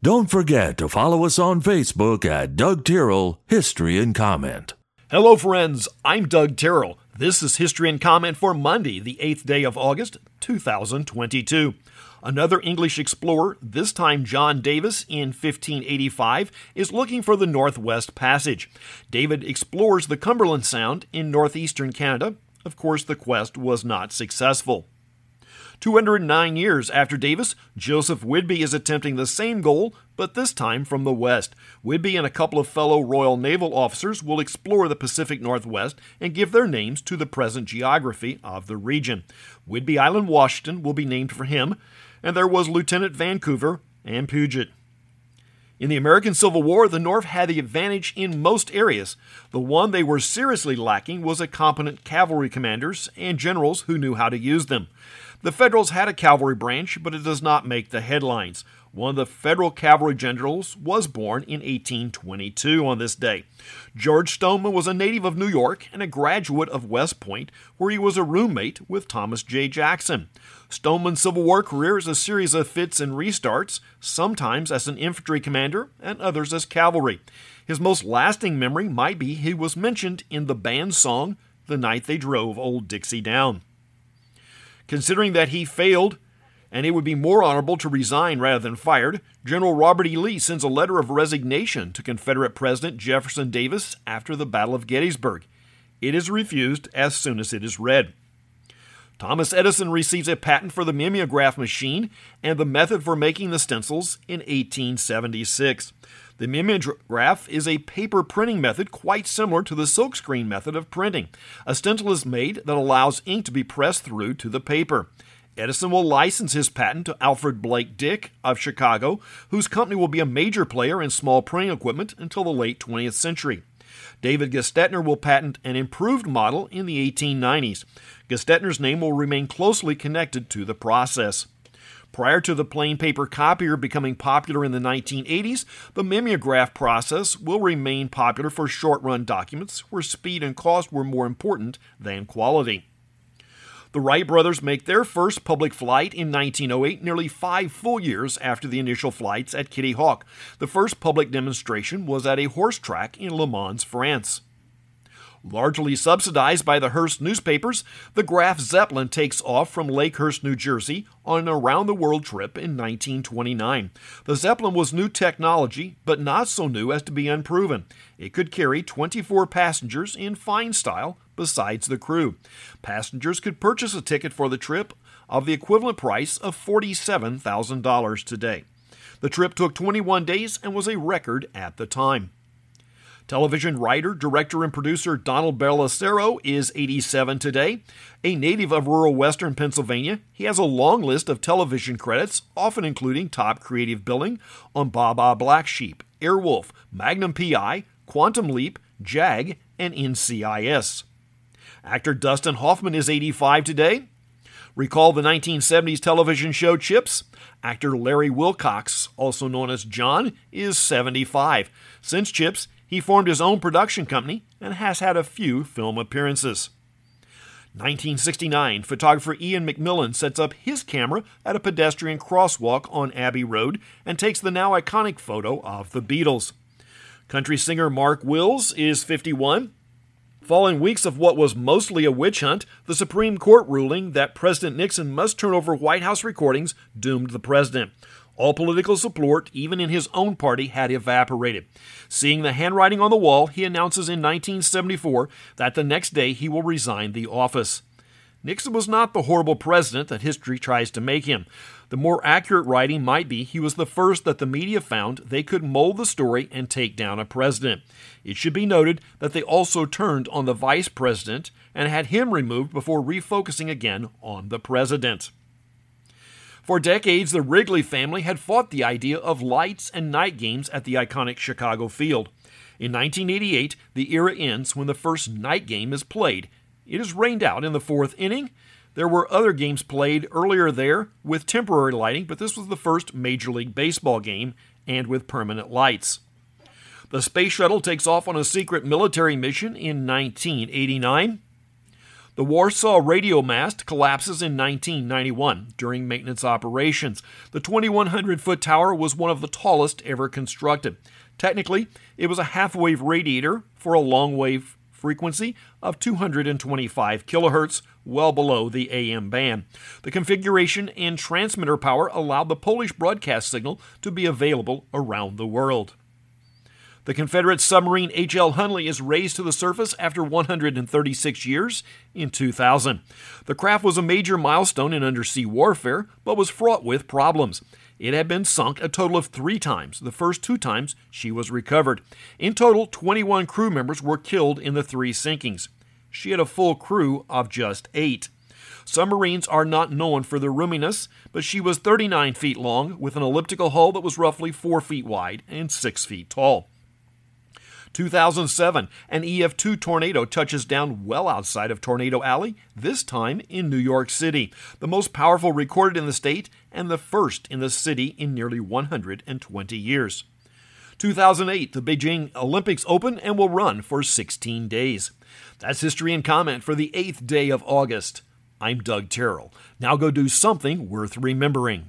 Don't forget to follow us on Facebook at Doug Tyrrell, History and Comment. Hello, friends. I'm Doug Tyrrell. This is History and Comment for Monday, the 8th day of August, 2022. Another English explorer, this time John Davis, in 1585, is looking for the Northwest Passage. David explores the Cumberland Sound in northeastern Canada. Of course, the quest was not successful. 209 years after Davis, Joseph Whidbey is attempting the same goal, but this time from the west. Whidbey and a couple of fellow Royal Naval officers will explore the Pacific Northwest and give their names to the present geography of the region. Whidbey Island, Washington, will be named for him, and there was Lieutenant Vancouver and Puget. In the American Civil War, the North had the advantage in most areas. The one they were seriously lacking was a competent cavalry commanders and generals who knew how to use them. The Federals had a cavalry branch, but it does not make the headlines. One of the Federal cavalry generals was born in 1822 on this day. George Stoneman was a native of New York and a graduate of West Point, where he was a roommate with Thomas J. Jackson. Stoneman's Civil War career is a series of fits and restarts, sometimes as an infantry commander and others as cavalry. His most lasting memory might be he was mentioned in the band song, The Night They Drove Old Dixie Down. Considering that he failed, and it would be more honorable to resign rather than fired, General Robert E. Lee sends a letter of resignation to Confederate President Jefferson Davis after the Battle of Gettysburg. It is refused as soon as it is read. Thomas Edison receives a patent for the mimeograph machine and the method for making the stencils in 1876. The mimeograph is a paper printing method quite similar to the silkscreen method of printing. A stencil is made that allows ink to be pressed through to the paper. Edison will license his patent to Alfred Blake Dick of Chicago, whose company will be a major player in small printing equipment until the late 20th century. David Gestetner will patent an improved model in the 1890s. Gestetner's name will remain closely connected to the process. Prior to the plain paper copier becoming popular in the 1980s, the mimeograph process will remain popular for short-run documents where speed and cost were more important than quality. The Wright brothers make their first public flight in 1908, nearly 5 full years after the initial flights at Kitty Hawk. The first public demonstration was at a horse track in Le Mans, France. Largely subsidized by the Hearst newspapers, the Graf Zeppelin takes off from Lakehurst, New Jersey, on an around-the-world trip in 1929. The Zeppelin was new technology, but not so new as to be unproven. It could carry 24 passengers in fine style besides the crew. Passengers could purchase a ticket for the trip of the equivalent price of $47,000 today. The trip took 21 days and was a record at the time. Television writer, director, and producer Donald Bellisario is 87 today. A native of rural western Pennsylvania, he has a long list of television credits, often including top creative billing on Baa Baa Black Sheep, Airwolf, Magnum P.I., Quantum Leap, JAG, and NCIS. Actor Dustin Hoffman is 85 today. Recall the 1970s television show Chips? Actor Larry Wilcox, also known as John, is 75. Since Chips, he formed his own production company and has had a few film appearances. 1969, photographer Ian McMillan sets up his camera at a pedestrian crosswalk on Abbey Road and takes the now iconic photo of the Beatles. Country singer Mark Wills is 51. Following weeks of what was mostly a witch hunt, the Supreme Court ruling that President Nixon must turn over White House recordings doomed the president. All political support, even in his own party, had evaporated. Seeing the handwriting on the wall, he announces in 1974 that the next day he will resign the office. Nixon was not the horrible president that history tries to make him. The more accurate writing might be he was the first that the media found they could mold the story and take down a president. It should be noted that they also turned on the vice president and had him removed before refocusing again on the president. For decades, the Wrigley family had fought the idea of lights and night games at the iconic Chicago Field. In 1988, the era ends when the first night game is played. It is rained out in the 4th inning. There were other games played earlier there with temporary lighting, but this was the first Major League Baseball game and with permanent lights. The space shuttle takes off on a secret military mission in 1989. The Warsaw radio mast collapses in 1991 during maintenance operations. The 2,100-foot tower was one of the tallest ever constructed. Technically, it was a half-wave radiator for a long-wave frequency of 225 kilohertz, well below the AM band. The configuration and transmitter power allowed the Polish broadcast signal to be available around the world. The Confederate submarine H.L. Hunley is raised to the surface after 136 years in 2000. The craft was a major milestone in undersea warfare, but was fraught with problems. It had been sunk a total of 3 times, the first 2 times she was recovered. In total, 21 crew members were killed in the 3 sinkings. She had a full crew of just 8. Submarines are not known for their roominess, but she was 39 feet long with an elliptical hull that was roughly 4 feet wide and 6 feet tall. 2007, an EF-2 tornado touches down well outside of Tornado Alley, this time in New York City, the most powerful recorded in the state and the first in the city in nearly 120 years. 2008, the Beijing Olympics open and will run for 16 days. That's History in Comment for the 8th day of August. I'm Doug Tyrrell. Now go do something worth remembering.